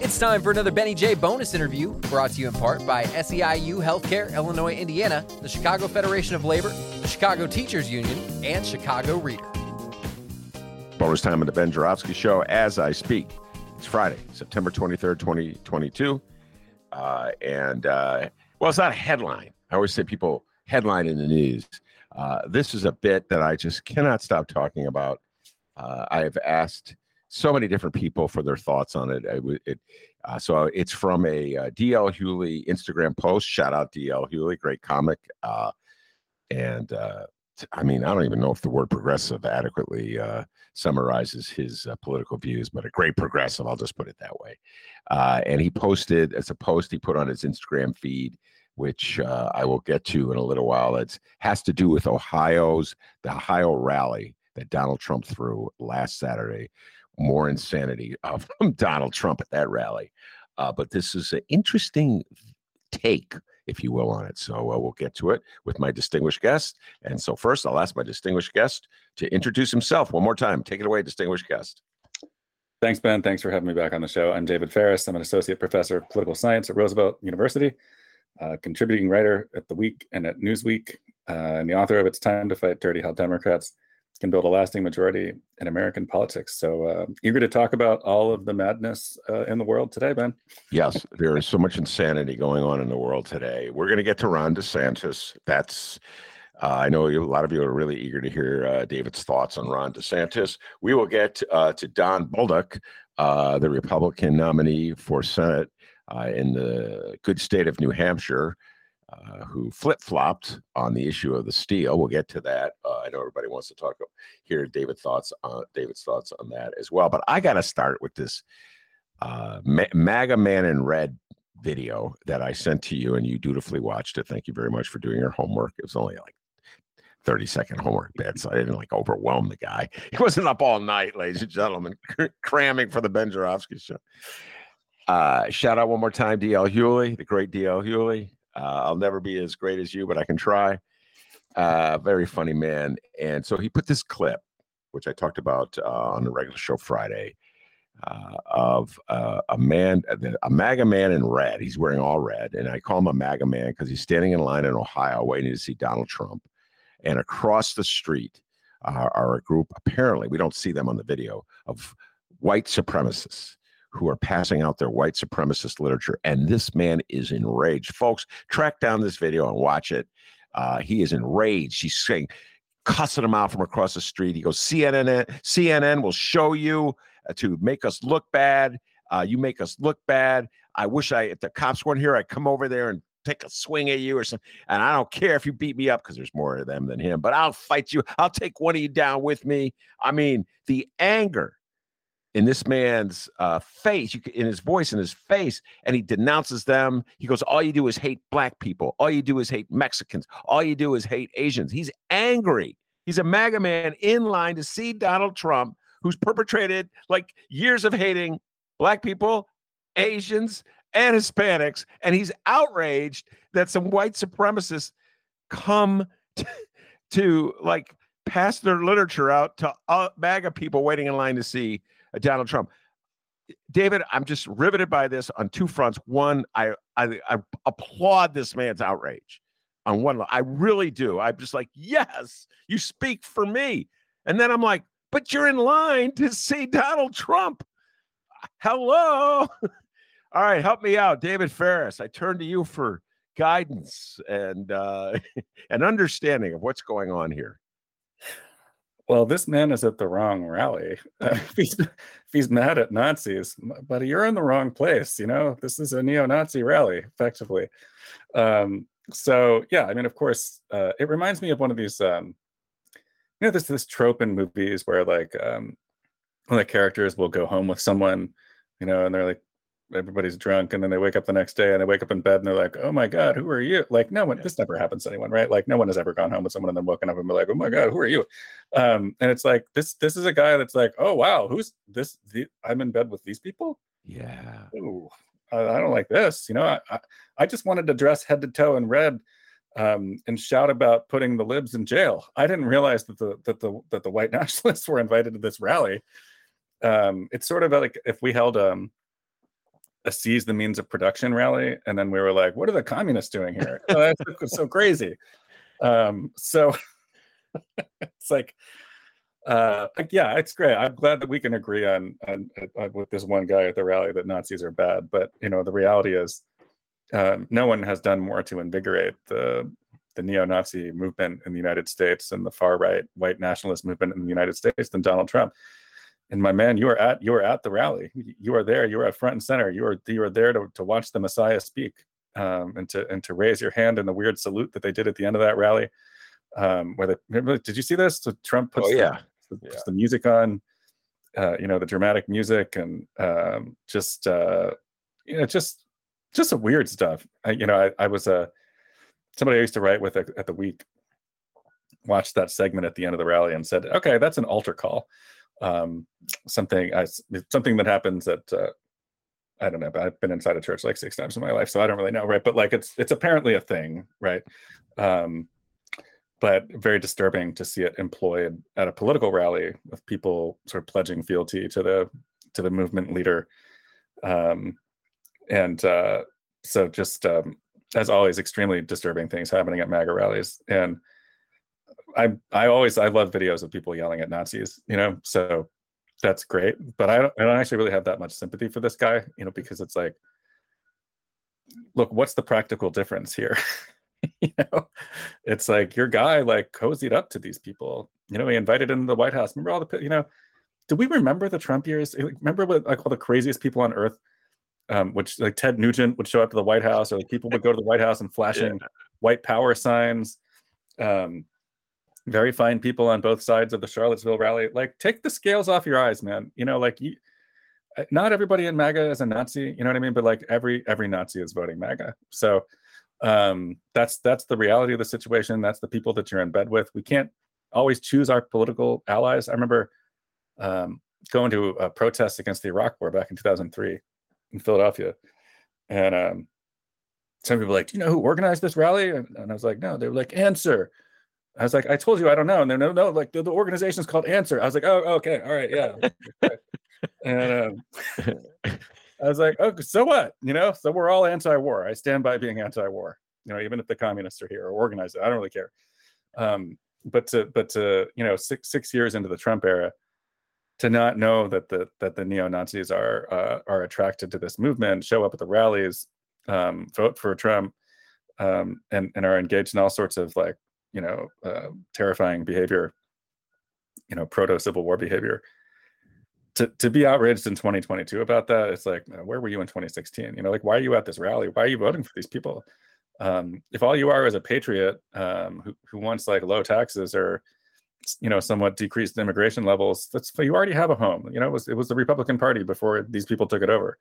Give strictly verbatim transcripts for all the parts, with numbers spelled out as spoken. It's time for another Benny J bonus interview, brought to you in part by S E I U Healthcare, Illinois, Indiana, the Chicago Federation of Labor, the Chicago Teachers Union, and Chicago Reader. Bonus time on the Ben Joravsky Show as I speak. It's Friday, September twenty-third, twenty twenty-two. Uh, and, uh, well, it's not a headline. I always say people headline in the news. Uh, this is a bit that I just cannot stop talking about. Uh, I have asked so many different people for their thoughts on it. I, it uh, so it's from a uh, D L. Hughley Instagram post. Shout out D L. Hughley, great comic. Uh, and uh, I mean, I don't even know if the word progressive adequately uh, summarizes his uh, political views, but a great progressive, I'll just put it that way. Uh, and he posted, as a post he put on his Instagram feed, which uh, I will get to in a little while. It has to do with Ohio's, the Ohio rally that Donald Trump threw last Saturday. More insanity uh, from Donald Trump at that rally. Uh, but this is an interesting take, if you will, on it. So uh, we'll get to it with my distinguished guest. And so first, I'll ask my distinguished guest to introduce himself one more time. Take it away, distinguished guest. Thanks, Ben. Thanks for having me back on the show. I'm David Faris. I'm an associate professor of political science at Roosevelt University, uh, contributing writer at The Week and at Newsweek, uh, and the author of It's Time to Fight Dirty: How Democrats Can Build a Lasting Majority in American Politics. So uh, eager to talk about all of the madness uh, in the world today, Ben. Yes, there is so much insanity going on in the world today. We're going to get to Ron DeSantis. That's, uh, I know a lot of you are really eager to hear uh, David's thoughts on Ron DeSantis. We will get uh, to Don Bolduc, uh, the Republican nominee for Senate uh, in the good state of New Hampshire, Uh, who flip-flopped on the issue of the steal. We'll get to that. Uh, I know everybody wants to talk about, hear David thoughts on, David's thoughts on that as well. But I got to start with this uh, Ma- MAGA Man in Red video that I sent to you and you dutifully watched it. Thank you very much for doing your homework. It was only like thirty-second homework bit, so I didn't like overwhelm the guy. He wasn't up all night, ladies and gentlemen, cramming for the Ben Joravsky Show. Uh, shout out one more time, D L. Hughley, the great D L. Hughley. Uh, I'll never be as great as you, but I can try. Uh, very funny man. And so he put this clip, which I talked about uh, on the regular show Friday, uh, of uh, a man, a MAGA man in red. He's wearing all red. And I call him a MAGA man because he's standing in line in Ohio waiting to see Donald Trump. And across the street are, are a group, apparently, we don't see them on the video, of white supremacists who are passing out their white supremacist literature. And this man is enraged. Folks, track down this video and watch it. Uh, he is enraged. He's saying, cussing him out from across the street. He goes, C N N, C N N will show you to make us look bad. Uh, you make us look bad. I wish I, if the cops weren't here, I'd come over there and take a swing at you or something. And I don't care if you beat me up, because there's more of them than him, but I'll fight you. I'll take one of you down with me. I mean, the anger in this man's uh, face, you can, in his voice, in his face, and he denounces them. He goes, all you do is hate black people. All you do is hate Mexicans. All you do is hate Asians. He's angry. He's a MAGA man in line to see Donald Trump, who's perpetrated like years of hating black people, Asians, and Hispanics. And he's outraged that some white supremacists come t- to like pass their literature out to uh, MAGA people waiting in line to see Donald Trump. David, I'm just riveted by this on two fronts. One, I, I I applaud this man's outrage on one. I really do. I'm just like, yes, you speak for me. And then I'm like, but you're in line to see Donald Trump. Hello. All right. Help me out. David Faris, I turn to you for guidance and uh, an understanding of what's going on here. well, this man is at the wrong rally. If he's, if he's mad at Nazis, buddy, you're in the wrong place. You know, this is a neo-Nazi rally, effectively. Um, so, yeah, I mean, of course, uh, it reminds me of one of these, um, you know, there's this trope in movies where, like, um, the characters will go home with someone, you know, and they're like, everybody's drunk, and then they wake up the next day and they wake up in bed and they're like, oh my God, who are you? Like, no one, this never happens to anyone, right? Like, no one has ever gone home with someone and then woken up and be like, oh my God, who are you? Um, and it's like, this this is a guy that's like, oh wow, who's this? The, I'm in bed with these people? Yeah. Ooh, I, I don't like this. You know, I, I, I just wanted to dress head to toe in red um, and shout about putting the libs in jail. I didn't realize that the that the that the white nationalists were invited to this rally. Um, it's sort of like if we held um a seize the means of production rally, and then we were like, what are the communists doing here? Oh, that's so, so crazy. Um, so it's like, uh, yeah, it's great. I'm glad that we can agree on, on, on with this one guy at the rally that Nazis are bad. But you know, the reality is, um, no one has done more to invigorate the the neo-Nazi movement in the United States and the far right white nationalist movement in the United States than Donald Trump. And my man, you are at you are at the rally. You are there. You are at front and center. You are you are there to, to watch the Messiah speak, um, and to and to raise your hand in the weird salute that they did at the end of that rally. Um, where they did you see this? So Trump puts, oh, yeah. the, puts yeah. the music on, uh, you know, the dramatic music, and um, just uh, you know, just just some weird stuff. I, you know, I, I was a uh, somebody I used to write with at, at The Week watched that segment at the end of the rally and said, okay, that's an altar call. Um, something I something that happens at uh, I don't know, but I've been inside a church like six times in my life, so I don't really know, right? But like it's it's apparently a thing, right? Um, but very disturbing to see it employed at a political rally with people sort of pledging fealty to the to the movement leader, um, and uh, so just um, as always, extremely disturbing things happening at MAGA rallies. And I I always I love videos of people yelling at Nazis, you know, so that's great. But I don't I don't actually really have that much sympathy for this guy, you know, because it's like, look, what's the practical difference here? You know, it's like your guy like cozied up to these people, you know, he invited into the White House. Remember all the, you know, do we remember the Trump years? Remember what like all the craziest people on earth, um, which like Ted Nugent would show up to the White House, or like people would go to the White House and flashing yeah. white power signs. Um, Very fine people on both sides of the Charlottesville rally. Like, take the scales off your eyes, man. You know, like, you, not everybody in MAGA is a Nazi. You know what I mean? But like, every every Nazi is voting MAGA. So um, that's that's the reality of the situation. That's the people that you're in bed with. We can't always choose our political allies. I remember um, going to a protest against the Iraq War back in two thousand three in Philadelphia, and um, some people were like, do you know who organized this rally? And, and I was like, no. They were like, answer. I was like, I told you, I don't know. And they're no, no, like the, the organization is called Answer. I was like, oh, okay. All right. Yeah. And um, I was like, oh, so what? You know, so we're all anti-war. I stand by being anti-war, you know, even if the communists are here or organize it, I don't really care. Um, but to, but to, you know, six, six years into the Trump era, to not know that the, that the neo-Nazis are, uh, are attracted to this movement, show up at the rallies, um, vote for Trump, um, and, and are engaged in all sorts of like, you know, uh, terrifying behavior, you know, proto-Civil War behavior. To to be outraged in twenty twenty-two about that, it's like, where were you in twenty sixteen? You know, like, why are you at this rally? Why are you voting for these people? Um, if all you are is a patriot um, who, who wants like low taxes or, you know, somewhat decreased immigration levels, that's, you already have a home. You know, it was, it was the Republican Party before these people took it over.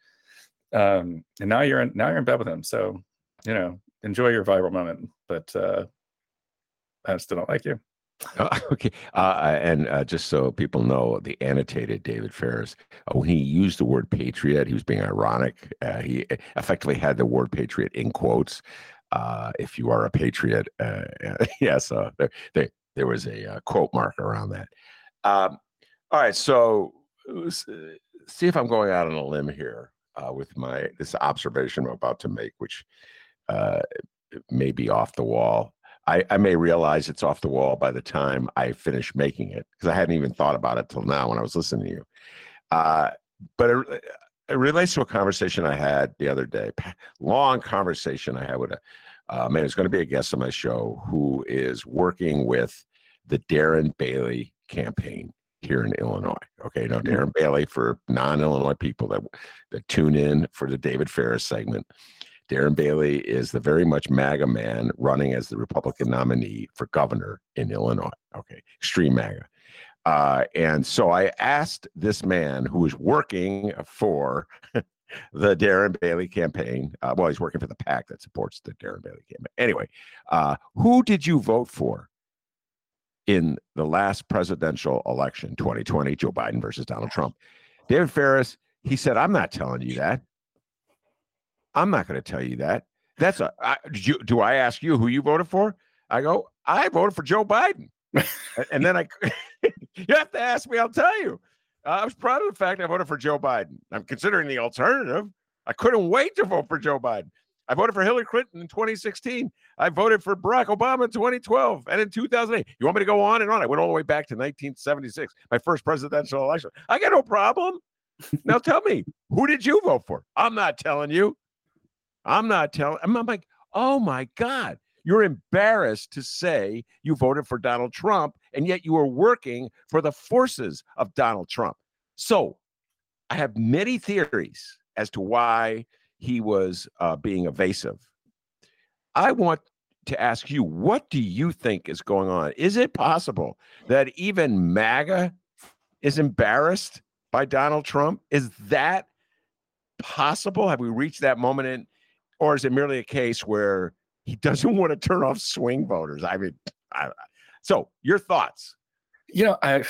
Um, and now you're in, now you're in bed with them. So, you know, enjoy your viral moment, but, uh, I still don't like you. Uh, okay. Uh, and uh, just so people know, the annotated David Faris, uh, when he used the word patriot, he was being ironic. Uh, he effectively had the word patriot in quotes. Uh, if you are a patriot, uh, yeah, so there, there, there was a uh, quote mark around that. Um, all right. So let's see if I'm going out on a limb here uh, with my this observation I'm about to make, which uh, may be off the wall. I, I may realize it's off the wall by the time I finish making it, because I hadn't even thought about it till now when I was listening to you. Uh, but it, it relates to a conversation I had the other day, long conversation I had with a uh, man who's going to be a guest on my show who is working with the Darren Bailey campaign here in Illinois. Okay, now Darren Bailey, for non-Illinois people that that tune in for the David Faris segment, Darren Bailey is the very much MAGA man running as the Republican nominee for governor in Illinois. Okay, extreme MAGA. Uh, and so I asked this man who is working for the Darren Bailey campaign. Uh, well, he's working for the PAC that supports the Darren Bailey campaign. Anyway, uh, who did you vote for in the last presidential election, twenty twenty, Joe Biden versus Donald Trump? David Faris, he said, I'm not telling you that. I'm not going to tell you that. That's a, I, do, do I ask you who you voted for? I go, I voted for Joe Biden. And then I, you have to ask me, I'll tell you. Uh, I was proud of the fact I voted for Joe Biden. I'm considering the alternative. I couldn't wait to vote for Joe Biden. I voted for Hillary Clinton in twenty sixteen. I voted for Barack Obama in twenty twelve and in two thousand eight. You want me to go on and on? I went all the way back to nineteen seventy-six, my first presidential election. I got no problem. Now tell me, who did you vote for? I'm not telling you. I'm not telling. I'm like, oh my God. You're embarrassed to say you voted for Donald Trump, and yet you are working for the forces of Donald Trump. So I have many theories as to why he was uh, being evasive. I want to ask you, what do you think is going on? Is it possible that even MAGA is embarrassed by Donald Trump? Is that possible? Have we reached that moment in, or is it merely a case where he doesn't want to turn off swing voters? I mean, I, so your thoughts? You know, I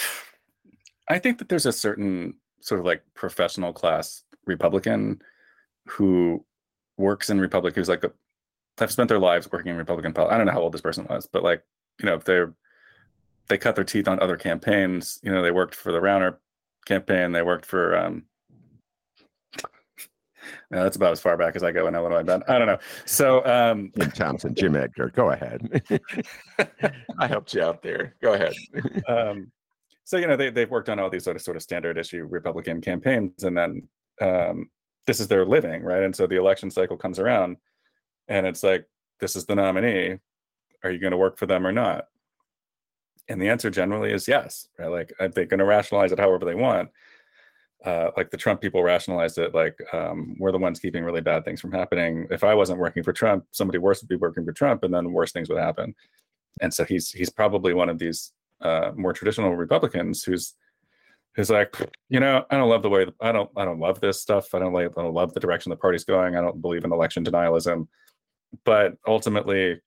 I think that there's a certain sort of like professional class Republican who works in Republican, who's like, a, I've spent their lives working in Republican politics. I don't know how old this person was, but like, you know, if they're, they cut their teeth on other campaigns, you know, they worked for the Rauner campaign. They worked for, um, No, that's about as far back as I go in Illinois, but I don't know. So, um, Jim Thompson, Jim Edgar, go ahead. I helped you out there. Go ahead. um, so, you know, they, they've worked on all these sort of sort of standard issue Republican campaigns, and then um, this is their living, right? And so the election cycle comes around and it's like, this is the nominee. Are you going to work for them or not? And the answer generally is yes, right? Like, they're going to rationalize it however they want. Uh, like the Trump people rationalized it, like um, we're the ones keeping really bad things from happening. If I wasn't working for Trump, somebody worse would be working for Trump, and then worse things would happen. And so he's he's probably one of these uh, more traditional Republicans who's who's like, you know, I don't love the way, I don't I don't love this stuff. I don't like I don't love the direction the party's going. I don't believe in election denialism, but ultimately,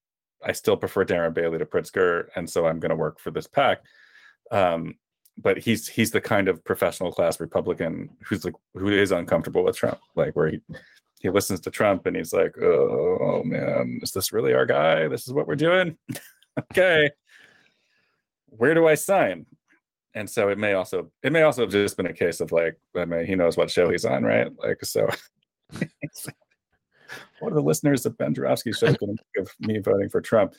I still prefer Darren Bailey to Pritzker, and so I'm going to work for this PAC. Um, But he's he's the kind of professional class Republican who's like who is uncomfortable with Trump, like where he, he listens to Trump and he's like, oh man, is this really our guy? This is what we're doing? Okay, where do I sign? And so it may also it may also have just been a case of like, I mean, he knows what show he's on, right? Like so. One of the listeners of Ben Joravsky show is going to think of me voting for Trump.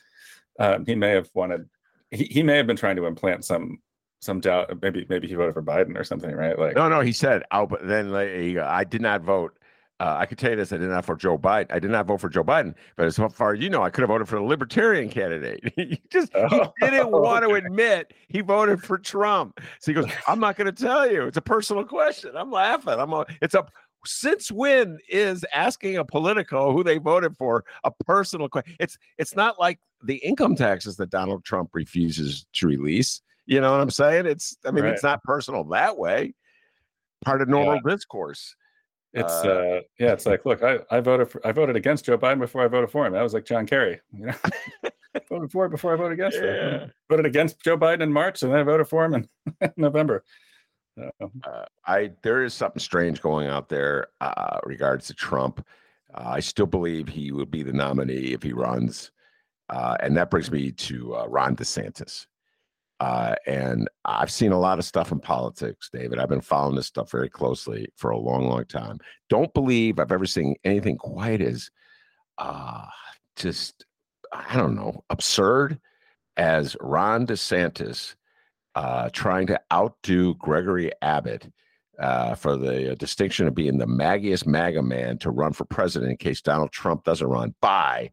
Um, he may have wanted he, he may have been trying to implant some. Some doubt, maybe maybe he voted for Biden or something, right? Like no, no, he said, "I'll." But then like, I did not vote. Uh, I could tell you this: I did not vote for Joe Biden. I did not vote for Joe Biden. But as far as you know, I could have voted for the Libertarian candidate. he just oh, he didn't okay. want to admit he voted for Trump. So he goes, "I'm not going to tell you. It's a personal question." I'm laughing. I'm. A, it's a. Since when is asking a politico who they voted for a personal question? It's it's not like the income taxes that Donald Trump refuses to release. You know what I'm saying? It's, I mean, right. It's not personal that way. Part of normal yeah. discourse. It's, uh, uh, yeah, it's like, look, I, I voted for, I voted against Joe Biden before I voted for him. I was like John Kerry, you know, voted for it before I voted against yeah. him. Voted against Joe Biden in March, and then I voted for him in, in November. So. Uh, I there is something strange going out there uh, regards to Trump. Uh, I still believe he would be the nominee if he runs, uh, and that brings me to uh, Ron DeSantis. Uh, and I've seen a lot of stuff in politics, David. I've been following this stuff very closely for a long, long time. Don't believe I've ever seen anything quite as uh, just, I don't know, absurd as Ron DeSantis uh, trying to outdo Gregory Abbott uh, for the distinction of being the maggiest MAGA man to run for president in case Donald Trump doesn't run by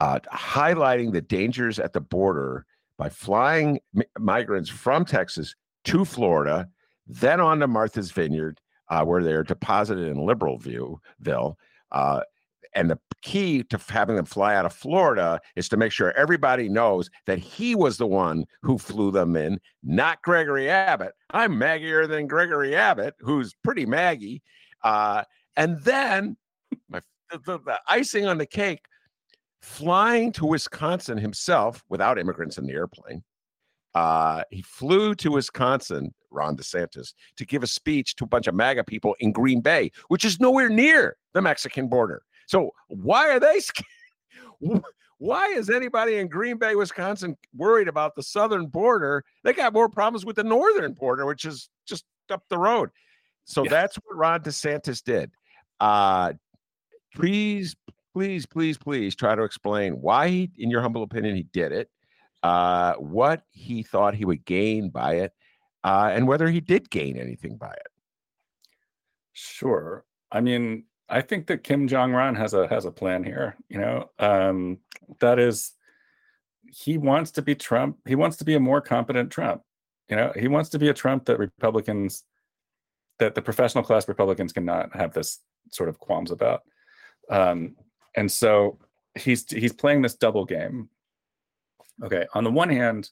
uh, highlighting the dangers at the border by flying mi- migrants from Texas to Florida, then on to Martha's Vineyard, uh, where they're deposited in Liberalville. Uh, and the key to having them fly out of Florida is to make sure everybody knows that he was the one who flew them in, not Gregory Abbott. I'm Maggier than Gregory Abbott, who's pretty Maggie. Uh, and then my, the, the icing on the cake, flying to Wisconsin himself without immigrants in the airplane. Uh, he flew to Wisconsin, Ron DeSantis, to give a speech to a bunch of MAGA people in Green Bay, which is nowhere near the Mexican border. So why are they scared? Why is anybody in Green Bay, Wisconsin, worried about the southern border? They got more problems with the northern border, which is just up the road. So yeah. That's what Ron DeSantis did. Uh, please, please, please, please try to explain why, he, in your humble opinion, he did it. Uh, what he thought he would gain by it, uh, and whether he did gain anything by it. Sure. I mean, I think that Kim Jong-un has a has a plan here. You know, um, that is, he wants to be Trump. He wants to be a more competent Trump. You know, he wants to be a Trump that Republicans, that the professional class Republicans cannot have this sort of qualms about. Um, and so he's he's playing this double game. Okay, on the one hand,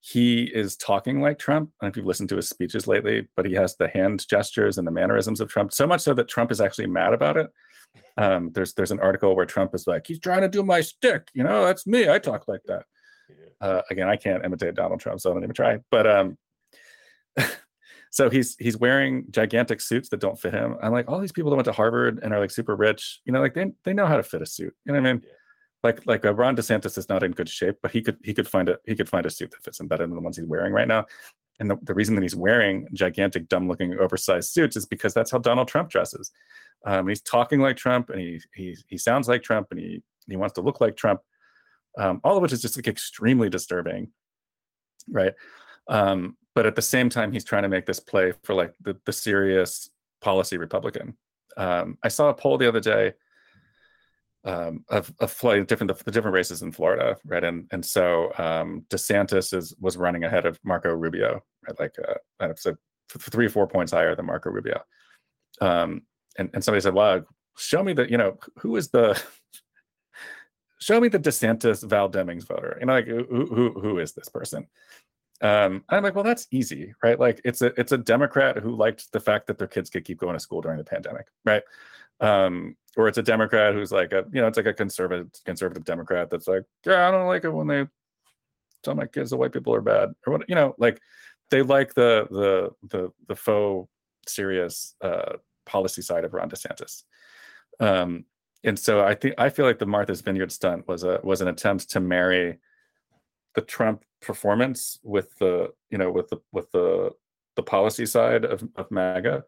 he is talking like Trump. I don't know if you've listened to his speeches lately, but he has the hand gestures and the mannerisms of Trump, so much so that Trump is actually mad about it. Um, there's there's an article where Trump is like, he's trying to do my shtick. You know, that's me. I talk like that. Uh, again, I can't imitate Donald Trump, so I don't even try. But um, so he's he's wearing gigantic suits that don't fit him. I'm like, all these people that went to Harvard and are like super rich, you know, like they they know how to fit a suit. You know what I mean? Yeah. Like like uh, Ron DeSantis is not in good shape, but he could he could find a he could find a suit that fits him better than the ones he's wearing right now. And the, the reason that he's wearing gigantic, dumb-looking, oversized suits is because that's how Donald Trump dresses. Um, he's talking like Trump, and he he he sounds like Trump, and he he wants to look like Trump. Um, all of which is just like extremely disturbing, right? Um, but at the same time, he's trying to make this play for like the the serious policy Republican. Um, I saw a poll the other day. Um, of, of Florida, different the different races in Florida, right? And and so um, DeSantis is was running ahead of Marco Rubio, right? Like uh, so three or four points higher than Marco Rubio. Um, and and somebody said, "Wow, show me the you know who is the show me the DeSantis Val Demings voter? You know, like who who who is this person?" Um, I'm like, well, that's easy, right? Like it's a it's a Democrat who liked the fact that their kids could keep going to school during the pandemic, right? Um, or it's a Democrat who's like a, you know, it's like a conservative conservative Democrat that's like, yeah, I don't like it when they tell my kids the white people are bad, or what, you know, like they like the the the the faux serious uh, policy side of Ron DeSantis. Um, and so I think I feel like the Martha's Vineyard stunt was a was an attempt to marry the Trump performance with the you know with the with the the policy side of of MAGA.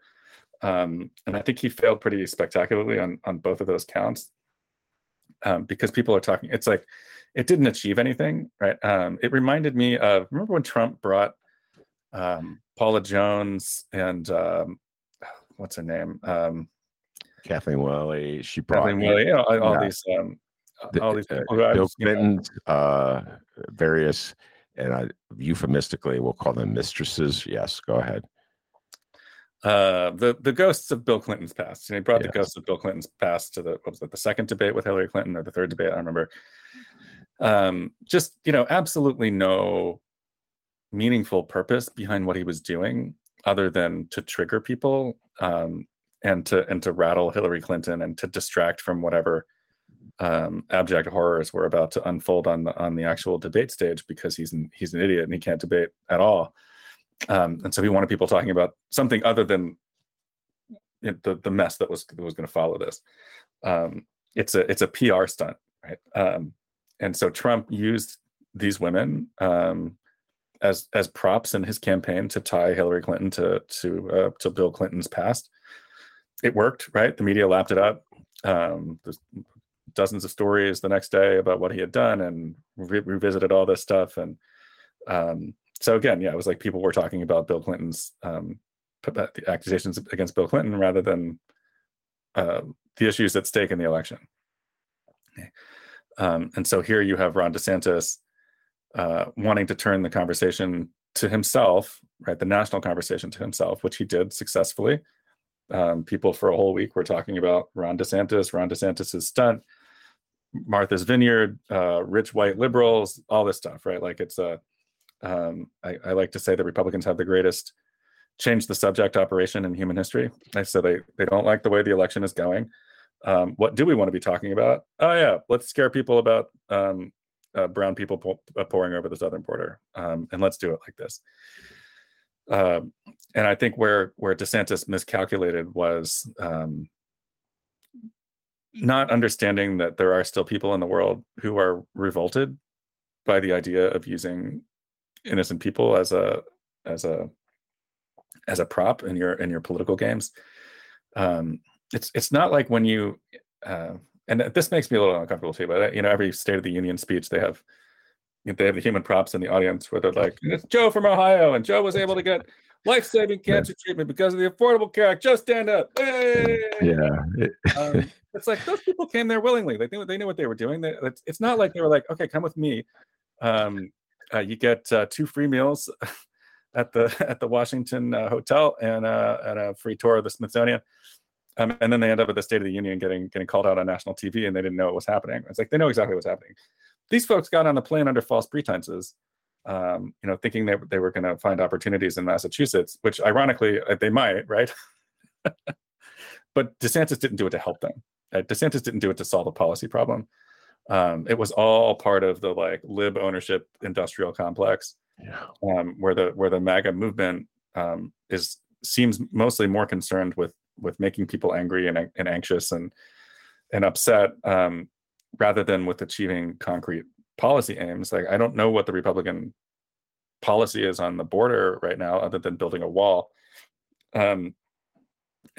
Um, and I think he failed pretty spectacularly on, on both of those counts, um, because people are talking. It's like it didn't achieve anything, right? Um, it reminded me of, remember when Trump brought um, Paula Jones and um, what's her name, um, Kathleen Willey. She brought Kathleen Willey. You know, all, all yeah. these, um, the, all these people. Uh, Bill Clinton, uh, various, and I euphemistically will call them mistresses. Yes, go ahead. Uh, the the ghosts of Bill Clinton's past. And he brought yes. the ghosts of Bill Clinton's past to the what was it, the second debate with Hillary Clinton, or the third debate, I don't remember. Um, just you know, absolutely no meaningful purpose behind what he was doing, other than to trigger people, um, and to and to rattle Hillary Clinton and to distract from whatever um, abject horrors were about to unfold on the on the actual debate stage, because he's an, he's an idiot and he can't debate at all. Um, and so he wanted people talking about something other than it, the the mess that was that was going to follow this. Um, it's a it's a P R stunt, right? Um, and so Trump used these women um, as as props in his campaign to tie Hillary Clinton to to uh, to Bill Clinton's past. It worked, right? The media lapped it up. Um, there's dozens of stories the next day about what he had done, and re- revisited all this stuff, and. Um, So again, yeah, it was like people were talking about Bill Clinton's um, the accusations against Bill Clinton rather than uh, the issues at stake in the election. Okay. Um, and so here you have Ron DeSantis uh, wanting to turn the conversation to himself, right? The national conversation to himself, which he did successfully. Um, people for a whole week were talking about Ron DeSantis, Ron DeSantis's stunt, Martha's Vineyard, uh, rich white liberals, all this stuff, right? Like it's a, um, I, I like to say that Republicans have the greatest change the subject operation in human history. I said they they don't like the way the election is going. Um, what do we want to be talking about? Oh yeah, let's scare people about um, uh, brown people po- pouring over the southern border, um, and let's do it like this. Um, and I think where where DeSantis miscalculated was um, not understanding that there are still people in the world who are revolted by the idea of using innocent people as a as a as a prop in your in your political games. Um, it's it's not like when you uh, and this makes me a little uncomfortable too. But you know, every State of the Union speech they have. They have the human props in the audience where they're like, it's Joe from Ohio, and Joe was able to get life-saving cancer treatment because of the Affordable Care Act. Joe, stand up. Hey! Yeah. um, it's like those people came there willingly. They knew, they knew what they were doing. They, it's, it's not like they were like, okay, come with me. Um, uh, you get uh, two free meals at the at the Washington uh, Hotel and, uh, and a free tour of the Smithsonian. Um, and then they end up at the State of the Union getting getting called out on national T V, and they didn't know what was happening. It's like, they know exactly what's happening. These folks got on a plane under false pretenses, um, you know, thinking they, they were going to find opportunities in Massachusetts, which ironically they might, right? But DeSantis didn't do it to help them. Right? DeSantis didn't do it to solve a policy problem. Um, it was all part of the like lib ownership industrial complex, yeah. um, where the where the MAGA movement um, is seems mostly more concerned with with making people angry and, and anxious and and upset. Um, rather than with achieving concrete policy aims. Like, I don't know what the Republican policy is on the border right now, other than building a wall. Um,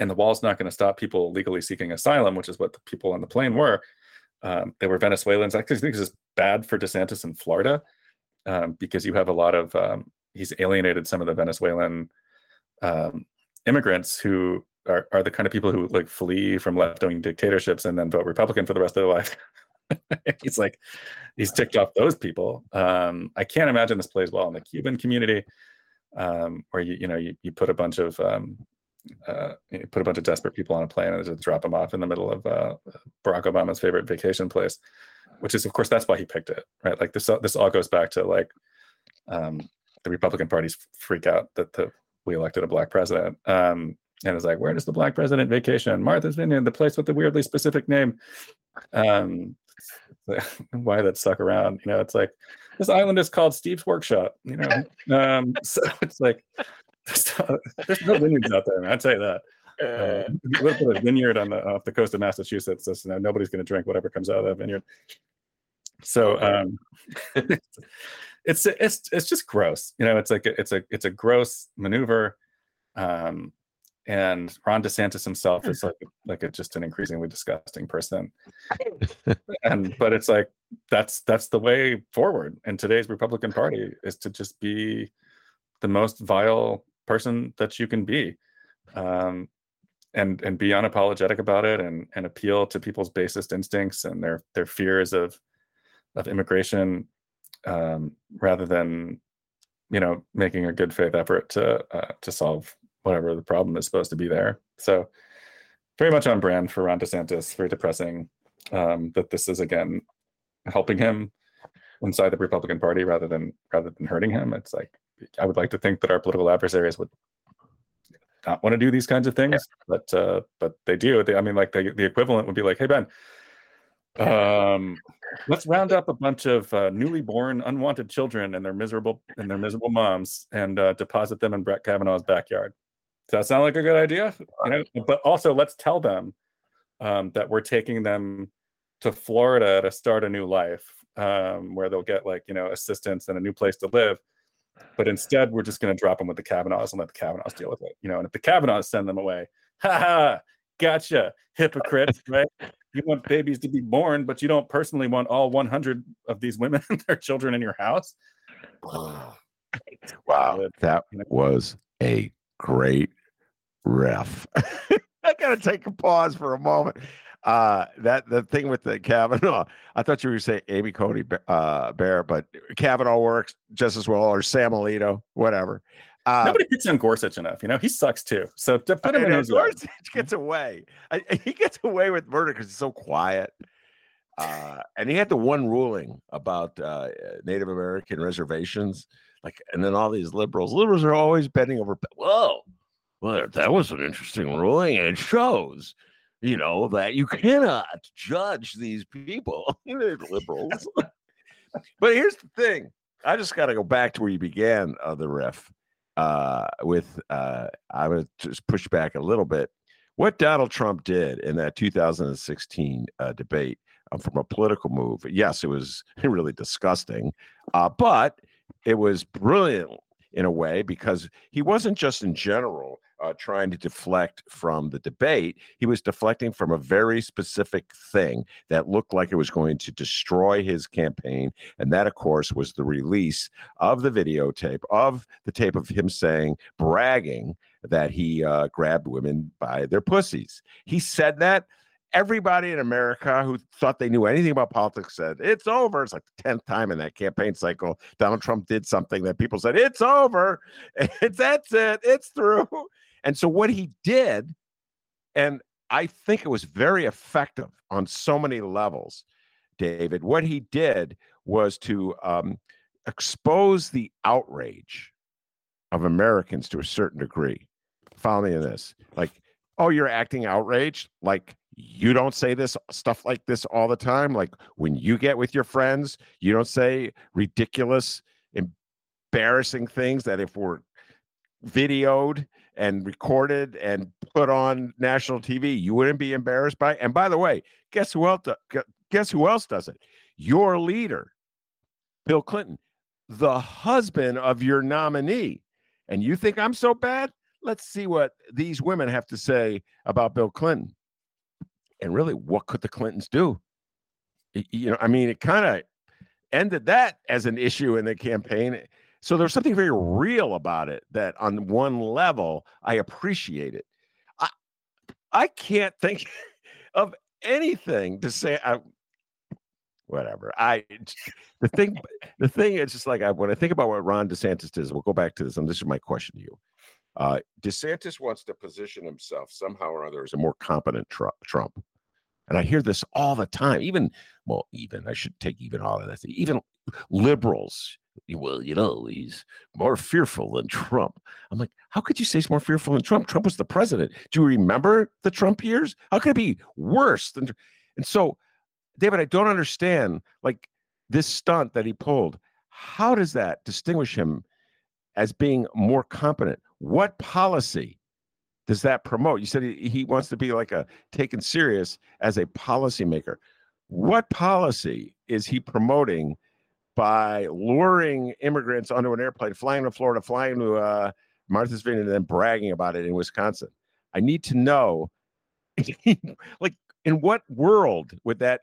and the wall's not going to stop people legally seeking asylum, which is what the people on the plane were. Um, they were Venezuelans. I think this is bad for DeSantis in Florida um, because you have a lot of, um, he's alienated some of the Venezuelan um, immigrants who are, are the kind of people who like flee from left-wing dictatorships and then vote Republican for the rest of their life. He's like, he's ticked off those people. Um, I can't imagine this plays well in the Cuban community, um, where you you know you, you put a bunch of um, uh, you put a bunch of desperate people on a plane and just drop them off in the middle of uh, Barack Obama's favorite vacation place, which is of course that's why he picked it, right? Like this this all goes back to like um, the Republican Party's freak out that the, we elected a black president, um, and it's like, where does the black president vacation? Martha's Vineyard, the place with the weirdly specific name. Um, why that stuck around, you know, it's like this island is called Steve's Workshop, you know. Um, so it's like there's no, there's no vineyards out there, man. I'll tell you that. Uh, if you look at a vineyard on the off the coast of Massachusetts, just, you know, nobody's going to drink whatever comes out of that vineyard. So um, it's it's it's just gross, you know. It's like a, it's a it's a gross maneuver, um, and Ron DeSantis himself is like like a, just an increasingly disgusting person. And but it's like that's that's the way forward in today's Republican Party is to just be the most vile person that you can be, um, and and be unapologetic about it, and and appeal to people's basest instincts and their their fears of of immigration, um, rather than, you know, making a good faith effort to uh, to solve whatever the problem is supposed to be there. So very much on brand for Ron DeSantis, very depressing um, that this is, again, helping him inside the Republican Party rather than rather than hurting him. It's like, I would like to think that our political adversaries would not want to do these kinds of things, yeah. but uh, but they do. They, I mean, like the, the equivalent would be like, hey, Ben, um, let's round up a bunch of uh, newly born unwanted children and their miserable and their miserable moms and uh, deposit them in Brett Kavanaugh's backyard. Does that sound like a good idea? You know, but also let's tell them um, that we're taking them to Florida to start a new life, um, where they'll get like, you know, assistance and a new place to live. But instead, we're just going to drop them with the Kavanaughs and let the Kavanaughs deal with it. You know, and if the Kavanaughs send them away, ha ha, gotcha, hypocrites, right? You want babies to be born, but you don't personally want all one hundred of these women and their children in your house. Wow, that was a great ref. I gotta take a pause for a moment. Uh, that the thing with the Kavanaugh, I thought you were going to say Amy Coney uh, Barrett, but Kavanaugh works just as well, or Sam Alito, whatever. Uh, Nobody picks on Gorsuch enough, you know. He sucks too. So to put him in his Gorsuch way. gets away. I, he gets away with murder because he's so quiet. Uh, and he had the one ruling about uh, Native American reservations, like, and then all these liberals. Liberals are always bending over. Whoa, well, that was an interesting ruling, and it shows, you know, that you cannot judge these people. They're liberals. But here's the thing: I just got to go back to where you began, uh, the riff. Uh, with uh, I would just push back a little bit. What Donald Trump did in that two thousand sixteen uh, debate, um, from a political move, yes, it was really disgusting, uh, but it was brilliant in a way because he wasn't just in general uh, trying to deflect from the debate. He was deflecting from a very specific thing that looked like it was going to destroy his campaign. And that, of course, was the release of the videotape of the tape of him saying, bragging that he uh, grabbed women by their pussies. He said that. Everybody in America who thought they knew anything about politics said, it's over. It's like the tenth time in that campaign cycle Donald Trump did something that people said, it's over. It's, that's it. It's through. And so what he did, and I think it was very effective on so many levels, David, what he did was to um, expose the outrage of Americans to a certain degree. Follow me in this. Like, oh, you're acting outraged? Like, you don't say this stuff like this all the time. Like when you get with your friends, you don't say ridiculous, embarrassing things that if we're videoed and recorded and put on national T V, you wouldn't be embarrassed by. And by the way, guess who else, guess who else does it? Your leader, Bill Clinton, the husband of your nominee. And you think I'm so bad? Let's see what these women have to say about Bill Clinton. And really, what could the Clintons do? You know, I mean, it kind of ended that as an issue in the campaign. So there's something very real about it that on one level, I appreciate it. I, I can't think of anything to say. I, whatever. I the thing the thing is just like I, when I think about what Ron DeSantis does, we'll go back to this. And this is my question to you. Uh, DeSantis wants to position himself somehow or other as a more competent tr- Trump. And I hear this all the time, even, well, even, I should take even all of that, even liberals, well, you know, he's more fearful than Trump. I'm like, how could you say he's more fearful than Trump? Trump was the president. Do you remember the Trump years? How could it be worse than, and so, David, I don't understand, like, this stunt that he pulled, how does that distinguish him as being more competent? What policy does that promote? You said he, he wants to be like a taken serious as a policymaker. What policy is he promoting by luring immigrants onto an airplane, flying to Florida, flying to uh, Martha's Vineyard, and then bragging about it in Wisconsin? I need to know, like, in what world would that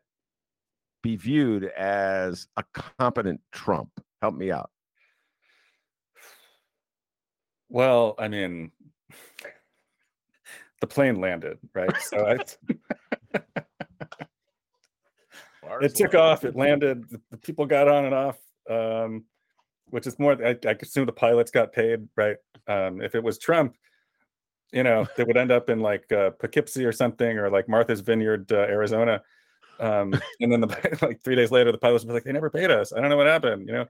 be viewed as a competent Trump? Help me out. Well, I mean, the plane landed, right? So I, it took off, it landed, the people got on and off, um, which is more, I, I assume the pilots got paid, right? Um, if it was Trump, you know, they would end up in like uh, Poughkeepsie or something, or like Martha's Vineyard, uh, Arizona. Um, and then the, like three days later, the pilots would be like, they never paid us. I don't know what happened, you know?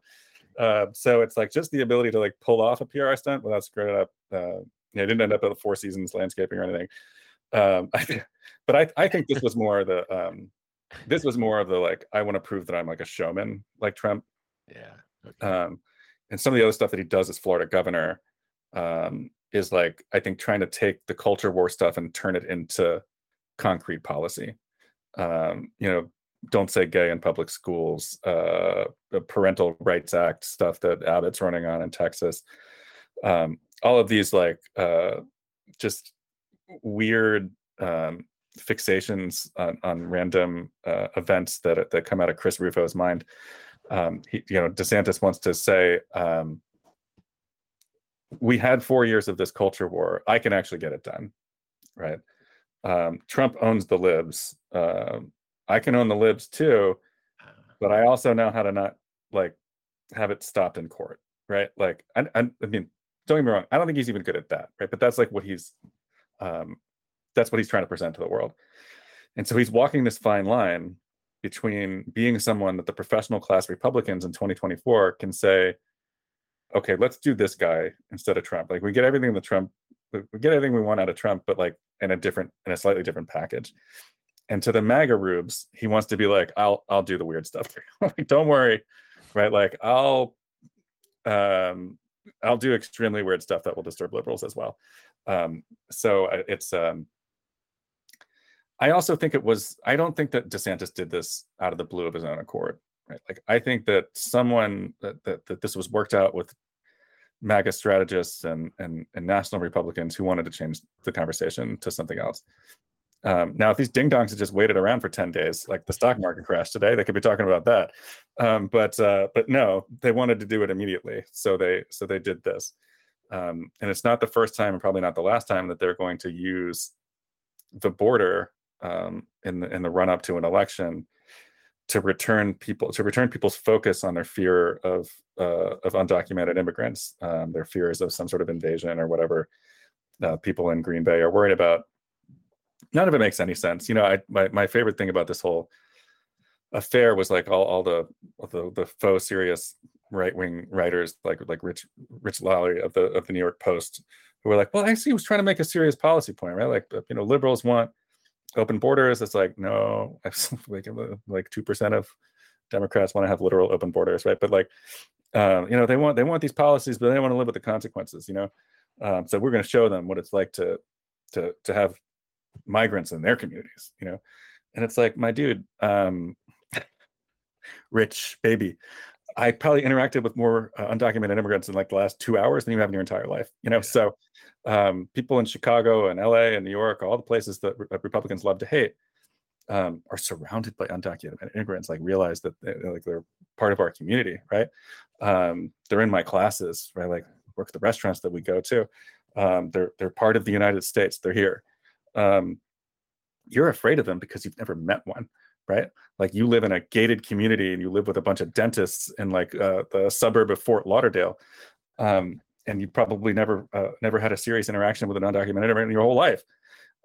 Uh, so it's like just the ability to like pull off a P R stunt without screwing it up. Uh, you know, didn't end up at the Four Seasons landscaping or anything. Um, I, but I, I think this was more the um, this was more of the like I want to prove that I'm like a showman like Trump. Yeah. Okay. Um, and some of the other stuff that he does as Florida governor um, is like I think trying to take the culture war stuff and turn it into concrete policy. Um, you know. Don't say gay in public schools, uh, the Parental Rights Act stuff that Abbott's running on in Texas. Um, all of these like uh, just weird um, fixations on, on random uh, events that that come out of Chris Rufo's mind. Um, he, you know, DeSantis wants to say, um, we had four years of this culture war. I can actually get it done, right? um, Trump owns the libs. Uh, I can own the libs too, but I also know how to not like have it stopped in court, right? Like, I, I, I mean, don't get me wrong, I don't think he's even good at that, right? But that's like what he's, um, that's what he's trying to present to the world. And so he's walking this fine line between being someone that the professional class Republicans in twenty twenty-four can say, okay, let's do this guy instead of Trump. Like we get everything that Trump, we get everything we want out of Trump, but like in a different, in a slightly different package. And to the MAGA rubes, he wants to be like, I'll, I'll do the weird stuff. Like, don't worry, right? Like I'll, um, I'll do extremely weird stuff that will disturb liberals as well. Um, so it's, um, I also think it was, I don't think that DeSantis did this out of the blue of his own accord. Right? Like, I think that someone that, that that this was worked out with MAGA strategists and and and national Republicans who wanted to change the conversation to something else. Um, now, if these ding dongs had just waited around for ten days, like the stock market crashed today, they could be talking about that. Um, but uh, but no, they wanted to do it immediately, so they so they did this. Um, and it's not the first time, and probably not the last time, that they're going to use the border um, in the in the run up to an election to return people to return people's focus on their fear of uh, of undocumented immigrants, um, their fears of some sort of invasion or whatever uh, people in Green Bay are worried about. None of it makes any sense. You know, I, my my favorite thing about this whole affair was like all all the the, the faux serious right wing writers like like Rich Rich Lowry of the of the New York Post, who were like, well, actually, he was trying to make a serious policy point, right? Like, you know, liberals want open borders. It's like, no, like like two percent of Democrats want to have literal open borders, right? But like, um, you know, they want they want these policies, but they don't want to live with the consequences, you know. Um, so we're going to show them what it's like to to to have migrants in their communities, you know. And it's like, my dude, um, Rich baby, I probably interacted with more uh, undocumented immigrants in like the last two hours than you have in your entire life, you know. So um, people in Chicago and L A and New York, all the places that re- Republicans love to hate, um, are surrounded by undocumented immigrants. Like, realize that they, like they're part of our community, right? Um, they're in my classes, right? Like, work at the restaurants that we go to. Um, they're they're part of the United States. They're here. Um, you're afraid of them because you've never met one. Right? Like, you live in a gated community and you live with a bunch of dentists in like uh, the suburb of Fort Lauderdale. Um, and you probably never, uh, never had a serious interaction with an undocumented immigrant in your whole life.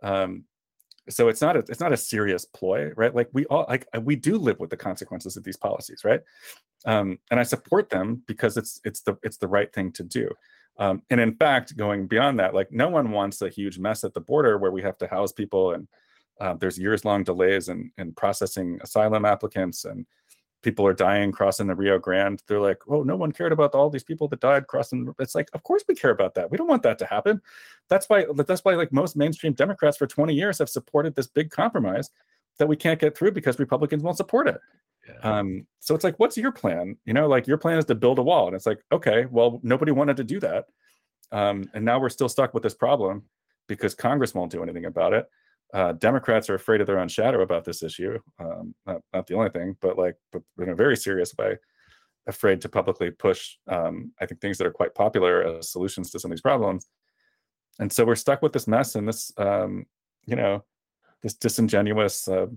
Um, so it's not, a, it's not a serious ploy, right? Like, we all, like we do live with the consequences of these policies. Right. Um, and I support them because it's, it's the, it's the right thing to do. Um, and in fact, going beyond that, like, no one wants a huge mess at the border where we have to house people and, Uh, there's years-long delays in, in processing asylum applicants, and people are dying crossing the Rio Grande. They're like, oh, no one cared about all these people that died crossing. It's like, of course we care about that. We don't want that to happen. That's why, that's why like most mainstream Democrats for twenty years have supported this big compromise that we can't get through because Republicans won't support it. Yeah. Um, so it's like, what's your plan? You know, like, your plan is to build a wall. And it's like, okay, well, nobody wanted to do that. Um, and now we're still stuck with this problem because Congress won't do anything about it. Uh, Democrats are afraid of their own shadow about this issue. Um, not, not the only thing, but like, but in a very serious way, afraid to publicly push, um, I think, things that are quite popular as solutions to some of these problems. And so we're stuck with this mess and this, um, you know, this disingenuous uh,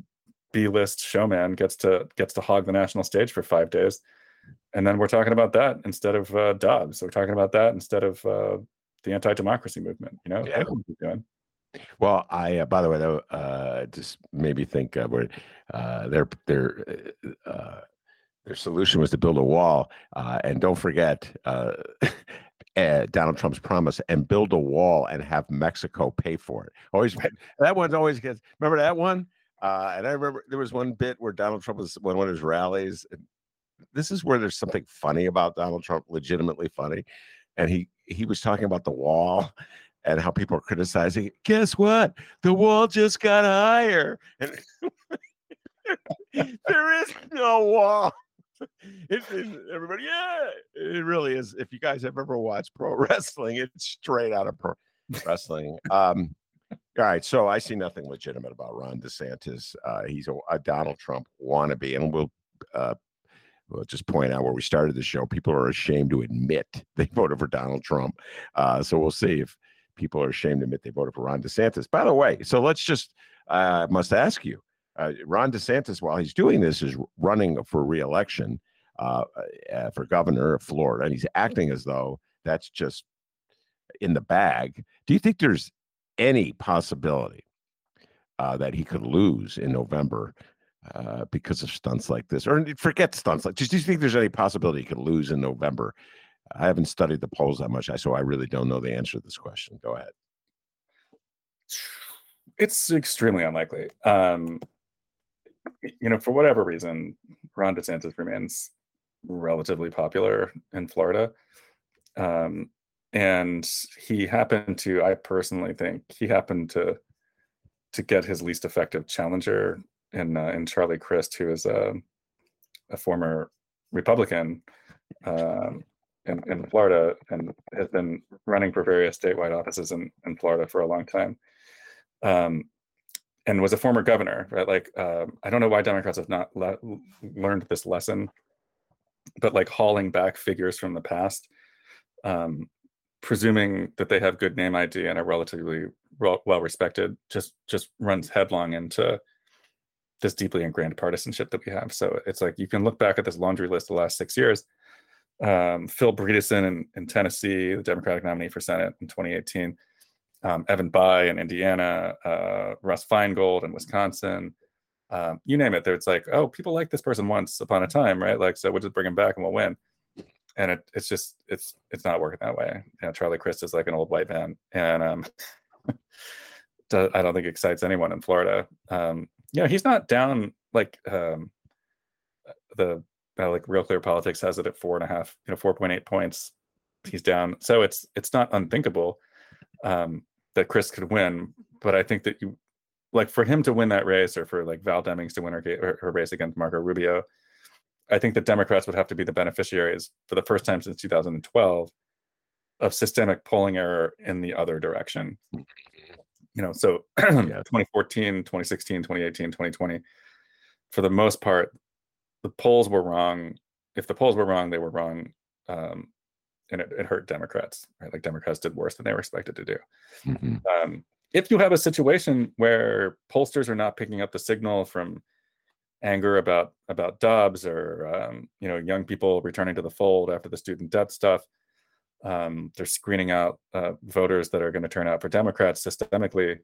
B-list showman gets to gets to hog the national stage for five days, and then we're talking about that instead of uh, Dobbs. We're talking about that instead of uh, the anti-democracy movement. You know, yeah. That's what we're doing. Well, I uh, by the way, though, uh, just made me think uh, where uh, their their uh, their solution was to build a wall, uh, and don't forget uh, uh, Donald Trump's promise, and build a wall and have Mexico pay for it. Always that one's always gets. Remember that one? Uh, and I remember there was one bit where Donald Trump was when one of his rallies. And this is where there's something funny about Donald Trump, legitimately funny, and he he was talking about the wall. And how people are criticizing it. Guess what? The wall just got higher. And there is no wall. It, it, everybody, yeah, it really is. If you guys have ever watched pro wrestling, it's straight out of pro wrestling. Um, all right, so I see nothing legitimate about Ron DeSantis. Uh, he's a, a Donald Trump wannabe, and we'll. Uh, We'll just point out where we started the show. People are ashamed to admit they voted for Donald Trump. Uh, so we'll see if people are ashamed to admit they voted for Ron DeSantis. By the way, so let's just, I uh, must ask you, uh, Ron DeSantis, while he's doing this, is running for re-election uh, uh, for governor of Florida, and he's acting as though that's just in the bag. Do you think there's any possibility uh, that he could lose in November uh, because of stunts like this? Or forget stunts like, just do you think there's any possibility he could lose in November? I haven't studied the polls that much, so I really don't know the answer to this question. Go ahead. It's extremely unlikely. Um, you know, for whatever reason, Ron DeSantis remains relatively popular in Florida. Um, and he happened to, I personally think, he happened to to get his least effective challenger in, uh, in Charlie Crist, who is a, a former Republican um, in, in Florida and has been running for various statewide offices in, in Florida for a long time. Um, and was a former governor, right? Like, uh, I don't know why Democrats have not le- learned this lesson, but like hauling back figures from the past, um, presuming that they have good name I D and are relatively re- well-respected, just, just runs headlong into this deeply ingrained partisanship that we have. So it's like, you can look back at this laundry list the last six years. Um, Phil Bredesen in, in Tennessee, the Democratic nominee for Senate in twenty eighteen, Um, Evan Bayh in Indiana, uh, Russ Feingold in Wisconsin, um, you name it. There, it's like, oh, people like this person once upon a time, right? Like, so we'll just bring him back and we'll win. And it, it's just, it's it's not working that way. You know, Charlie Crist is like an old white man, and um, I don't think excites anyone in Florida. Um, you know, he's not down like um, the uh, like Real Clear Politics has it at four and a half, you know, four point eight points. He's down, so it's it's not unthinkable. Um, that Chris could win, but I think that you, like for him to win that race, or for like Val Demings to win her, her, her race against Marco Rubio, I think that Democrats would have to be the beneficiaries for the first time since two thousand twelve of systemic polling error in the other direction. You know, so yeah. twenty fourteen, twenty sixteen, twenty eighteen, twenty twenty, for the most part, the polls were wrong. If the polls were wrong, they were wrong. Um, And it, it hurt Democrats, right? Like Democrats did worse than they were expected to do. Mm-hmm. Um, if you have a situation where pollsters are not picking up the signal from anger about about Dobbs, or um, you know, young people returning to the fold after the student debt stuff, um, they're screening out uh, voters that are going to turn out for Democrats systemically.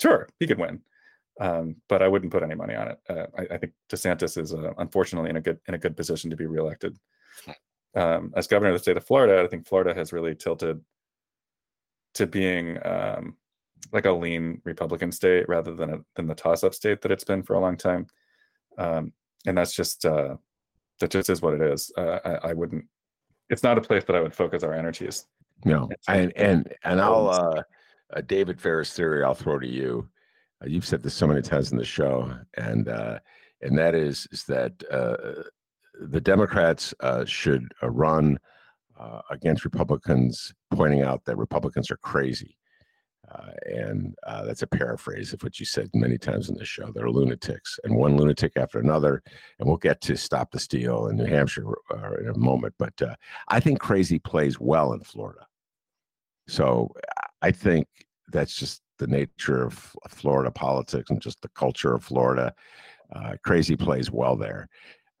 Sure, he could win, um, but I wouldn't put any money on it. Uh, I, I think DeSantis is uh, unfortunately in a good in a good position to be reelected. Um, as governor of the state of Florida, I think Florida has really tilted to being um, like a lean Republican state rather than a, than the toss-up state that it's been for a long time, um, and that's just uh, that just is what it is. Uh, I, I wouldn't. It's not a place that I would focus our energies. No, and and and I'll uh, uh, David Faris theory I'll throw to you. Uh, you've said this so many times in the show, and uh, and that is is that. Uh, The Democrats uh, should uh, run uh, against Republicans, pointing out that Republicans are crazy. Uh, and uh, that's a paraphrase of what you said many times in this show. They're lunatics, and one lunatic after another. And we'll get to Stop the Steal in New Hampshire uh, in a moment. But uh, I think crazy plays well in Florida. So I think that's just the nature of Florida politics and just the culture of Florida. Uh, crazy plays well there.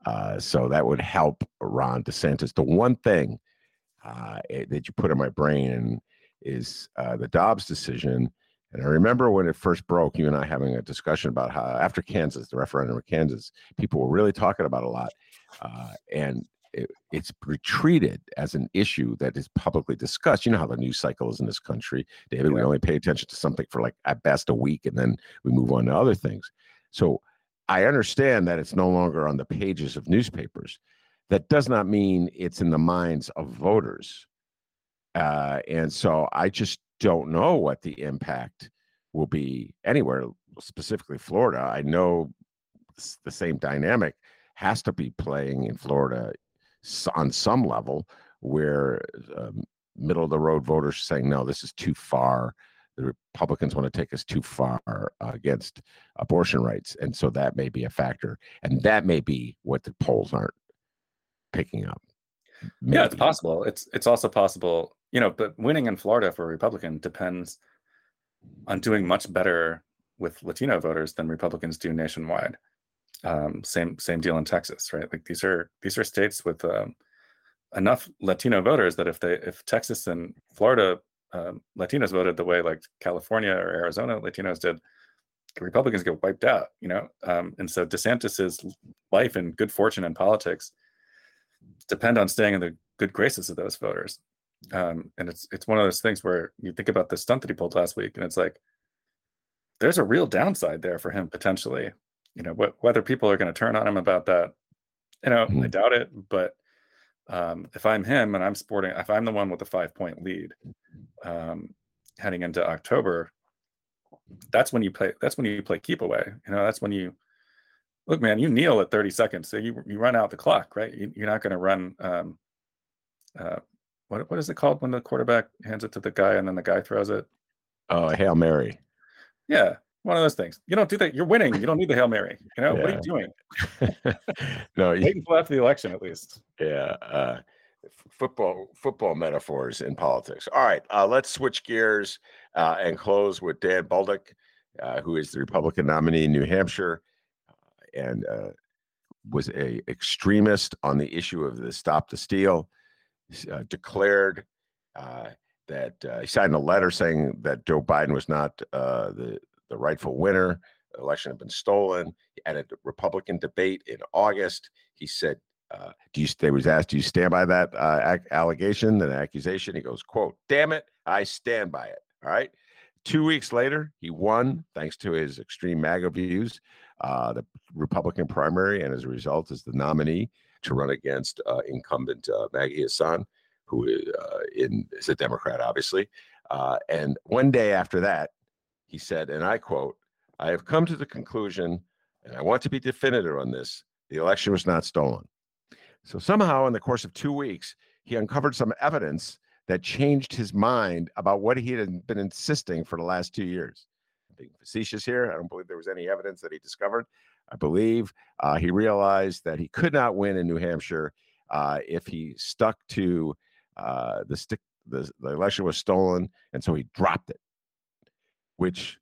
Uh, so that would help Ron DeSantis. The one thing uh, it, that you put in my brain is uh, the Dobbs decision. And I remember when it first broke, you and I having a discussion about how after Kansas, the referendum of Kansas, people were really talking about a lot. Uh, and it, it's retreated as an issue that is publicly discussed. You know how the news cycle is in this country, David. Yeah. We only pay attention to something for like at best a week, and then we move on to other things. So I understand that it's no longer on the pages of newspapers. That does not mean it's in the minds of voters. Uh, and so I just don't know what the impact will be anywhere, specifically Florida. I know the same dynamic has to be playing in Florida on some level, where um, middle of the road voters are saying, no, this is too far. The Republicans want to take us too far uh, against abortion rights. And so that may be a factor. And that may be what the polls aren't picking up. Maybe. Yeah, it's possible. It's it's also possible you know, but winning in Florida for a Republican depends on doing much better with Latino voters than Republicans do nationwide. Um, same same deal in Texas, right? Like these are these are states with um, enough Latino voters that if they if Texas and Florida um, Latinos voted the way like California or Arizona Latinos did, Republicans get wiped out, you know? Um, and so DeSantis's life and good fortune in politics depend on staying in the good graces of those voters. Um, and it's it's one of those things where you think about the stunt that he pulled last week, and it's like, there's a real downside there for him potentially. You know, wh- whether people are going to turn on him about that, you know, mm-hmm. I doubt it. But um, if I'm him and I'm sporting, if I'm the one with the five point lead um, heading into October, that's when you play, that's when you play keep away. You know, that's when you look, man, you kneel at thirty seconds. So you, you run out the clock, right? You, you're not going to run. Um, uh, what What is it called when the quarterback hands it to the guy and then the guy throws it? Oh, Hail Mary. Yeah. One of those things. You don't do that. You're winning. You don't need the Hail Mary. You know, yeah. What are you doing? No, you, wait until after the election, at least. Yeah. Uh, football, football metaphors in politics. All right. Uh, let's switch gears uh, and close with Dan Bolduc, uh, who is the Republican nominee in New Hampshire uh, and uh, was a extremist on the issue of the Stop the Steal, uh, declared uh, that uh, he signed a letter saying that Joe Biden was not uh, the the rightful winner, the election had been stolen. At a Republican debate in August, he said, uh, do you, they was asked, do you stand by that uh, ac- allegation, that accusation? He goes, quote, damn it, I stand by it, all right? Two weeks later, he won, thanks to his extreme MAGA views, uh, the Republican primary, and as a result is the nominee to run against uh, incumbent uh, Maggie Hassan, who uh, in, is a Democrat, obviously. Uh, and one day after that, he said, and I quote, I have come to the conclusion, and I want to be definitive on this, the election was not stolen. So somehow in the course of two weeks, he uncovered some evidence that changed his mind about what he had been insisting for the last two years. I'm being facetious here. I don't believe there was any evidence that he discovered. I believe uh, he realized that he could not win in New Hampshire uh, if he stuck to uh, the stick. The, the election was stolen, and so he dropped it. Which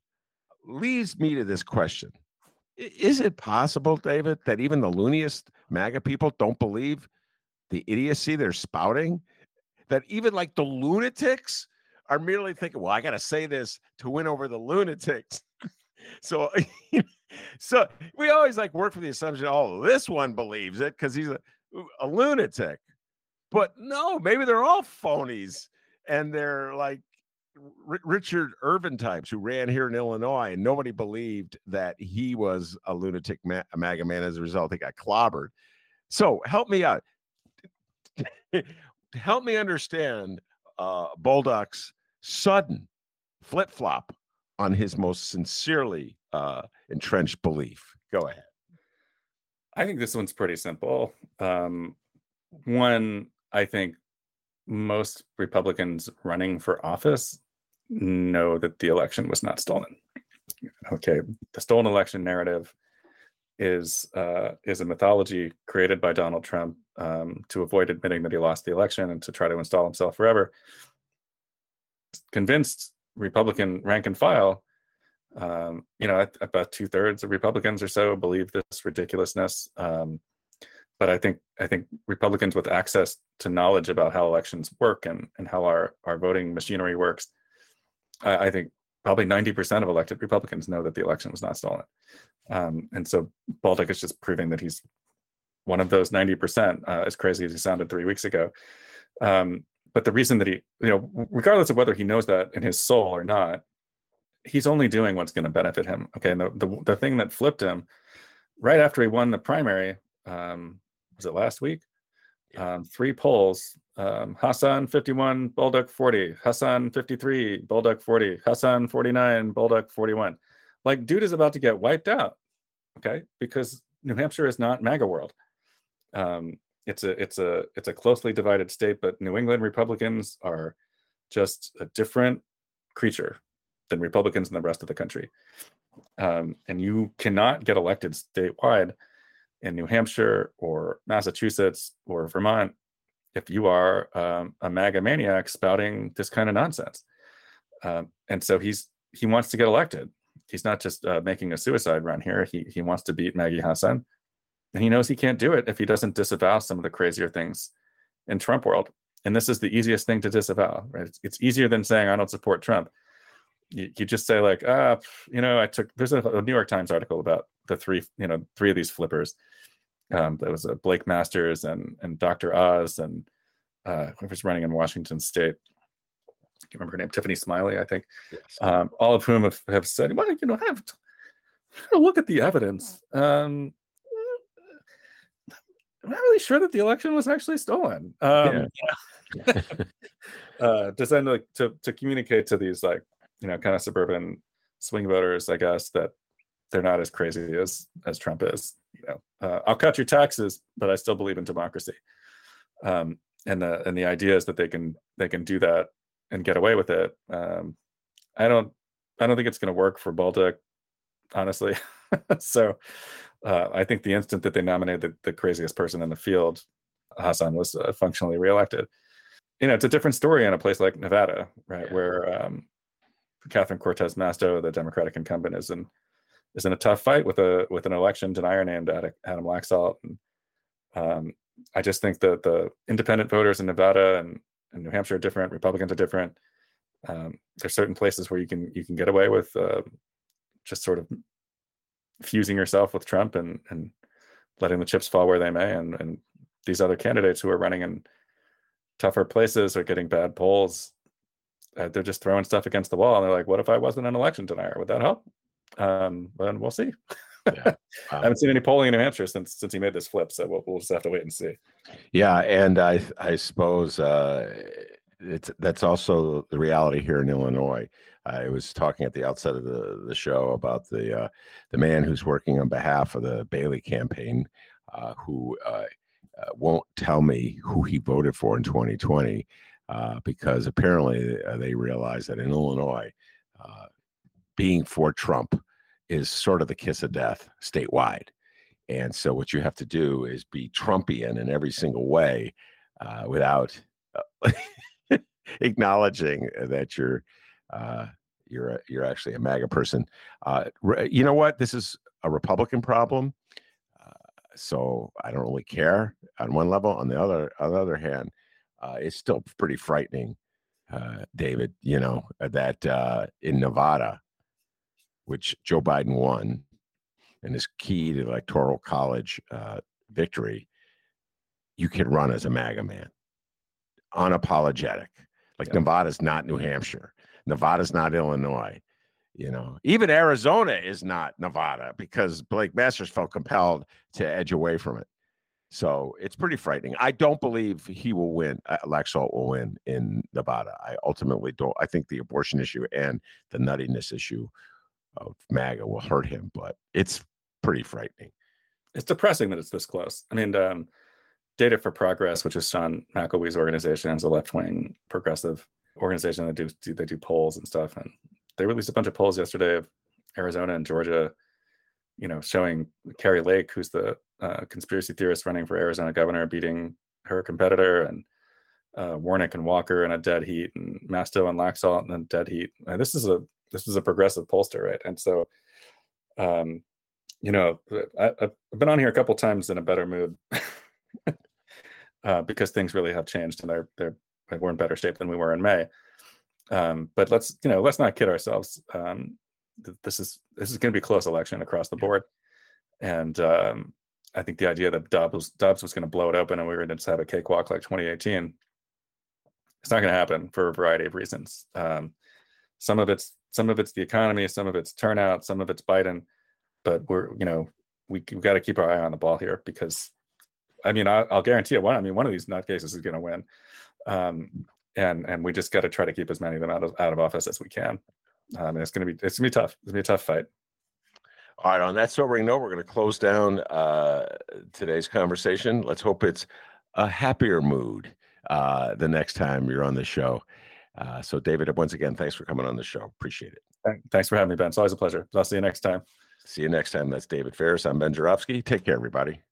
leads me to this question. Is it possible, David, that even the looniest MAGA people don't believe the idiocy they're spouting? That even like the lunatics are merely thinking, well, I got to say this to win over the lunatics. so so we always like work for the assumption, oh, this one believes it because he's a, a lunatic. But no, maybe they're all phonies and they're like, Richard Irvin types who ran here in Illinois, and nobody believed that he was a lunatic ma- a MAGA man. As a result, he got clobbered. So help me out. Help me understand uh, Bolduc's sudden flip-flop on his most sincerely uh, entrenched belief. Go ahead. I think this one's pretty simple. Um, one, I think most Republicans running for office know that the election was not stolen. Okay, the stolen election narrative is uh, is a mythology created by Donald Trump um, to avoid admitting that he lost the election and to try to install himself forever. Convinced Republican rank and file, um, you know, about two thirds of Republicans or so believe this ridiculousness. Um, But I think I think Republicans with access to knowledge about how elections work and, and how our, our voting machinery works, I, I think probably ninety percent of elected Republicans know that the election was not stolen. Um, and so Bolduc is just proving that he's one of those ninety percent, uh, as crazy as he sounded three weeks ago. Um, but the reason that he, you know, regardless of whether he knows that in his soul or not, he's only doing what's going to benefit him. Okay, and the, the, the thing that flipped him right after he won the primary, um, was it last week? Um, three polls, um, Hassan fifty-one, Bolduc forty, Hassan fifty-three, Bolduc forty, Hassan forty-nine, Bolduc forty-one. Like, dude is about to get wiped out, okay? Because New Hampshire is not MAGA world. Um, it's a it's a it's a closely divided state, but New England Republicans are just a different creature than Republicans in the rest of the country. Um, and you cannot get elected statewide in New Hampshire or Massachusetts or Vermont if you are um, a MAGA maniac spouting this kind of nonsense. Um, and so he's he wants to get elected. He's not just uh, making a suicide run here. He he wants to beat Maggie Hassan. And he knows he can't do it if he doesn't disavow some of the crazier things in Trump world. And this is the easiest thing to disavow, right? It's, it's easier than saying, I don't support Trump. You, you just say like, ah, you know, I took, there's a, a New York Times article about the three, you know, three of these flippers. Um, there was a Blake Masters and and Doctor Oz and uh, whoever's running in Washington State. I can't remember her name, Tiffany Smiley, I think. Yes. Um, all of whom have, have said, well, you know, have to look at the evidence. Um, I'm not really sure that the election was actually stolen. Um, yeah. uh, designed to, to to communicate to these like, you know, kind of suburban swing voters, I guess, that they're not as crazy as as Trump is. You know, uh, I'll cut your taxes, but I still believe in democracy. Um, and the and the idea is that they can they can do that and get away with it. Um, I don't I don't think it's going to work for Bolduc, honestly. so uh, I think the instant that they nominated the, the craziest person in the field, Hassan was uh, functionally reelected. You know, it's a different story in a place like Nevada, right, yeah. where um, Catherine Cortez Masto, the Democratic incumbent, is in is in a tough fight with a with an election denier named Adam Laxalt. And um, I just think that the independent voters in Nevada and, and New Hampshire are different. Republicans are different. Um, there's certain places where you can you can get away with uh, just sort of fusing yourself with Trump and and letting the chips fall where they may, and and these other candidates who are running in tougher places or getting bad polls, uh, they're just throwing stuff against the wall, and they're like, "What if I wasn't an election denier? Would that help?" Um, then we'll see. Yeah. Wow. I haven't seen any polling in New Hampshire since since he made this flip, so we'll we'll just have to wait and see. Yeah, and I I suppose uh, it's that's also the reality here in Illinois. I was talking at the outset of the, the show about the uh, the man who's working on behalf of the Bailey campaign, uh, who uh, uh, won't tell me who he voted for in twenty twenty, uh, because apparently they realize that in Illinois, uh, being for Trump is sort of the kiss of death statewide. And so what you have to do is be Trumpian in every single way uh, without uh, acknowledging that you're Uh, you're a, you're actually a MAGA person. Uh, re, you know what? This is a Republican problem, uh, so I don't really care on one level. On the other, on the other hand, uh, it's still pretty frightening, uh, David. You know that uh, in Nevada, which Joe Biden won, and is key to the electoral college uh, victory, you can run as a MAGA man, unapologetic. Like yeah. Nevada's not New Hampshire. Nevada's not Illinois, you know. Even Arizona is not Nevada because Blake Masters felt compelled to edge away from it. So it's pretty frightening. I don't believe he will win. Uh, Laxalt will win in Nevada. I ultimately don't. I think the abortion issue and the nuttiness issue of MAGA will hurt him, but it's pretty frightening. It's depressing that it's this close. I mean, um, Data for Progress, which is Sean McElwee's organization, is a left-wing progressive organization that do, do they do polls and stuff, and they released a bunch of polls yesterday of Arizona and Georgia, you know, showing Carrie Lake, who's the uh, conspiracy theorist running for Arizona governor, beating her competitor, and uh, Warnick and Walker in a dead heat, and Masto and Laxalt in a dead heat. And this is a this is a progressive pollster, right? And so, um, you know, I, I've been on here a couple times in a better mood uh, because things really have changed, and they're they're. we're in better shape than we were in May, um, but let's you know let's not kid ourselves. Um, th- this is this is going to be a close election across the board, and um, I think the idea that Dobbs was, Dobbs was going to blow it open and we were going to have a cakewalk like twenty eighteen, it's not going to happen for a variety of reasons. Um, some of it's some of it's the economy, some of it's turnout, some of it's Biden, but we're you know we we've got to keep our eye on the ball here because, I mean I, I'll guarantee you one I mean one of these nutcases is going to win. Um, and, and we just got to try to keep as many of them out of, out of office as we can. Um, and it's going to be, it's gonna be tough. It's gonna be a tough fight. All right. On that sobering note, we're going to close down, uh, today's conversation. Let's hope it's a happier mood, uh, the next time you're on the show. Uh, so David, once again, thanks for coming on the show. Appreciate it. Thanks for having me, Ben. It's always a pleasure. I'll see you next time. See you next time. That's David Faris. I'm Ben Joravsky. Take care, everybody.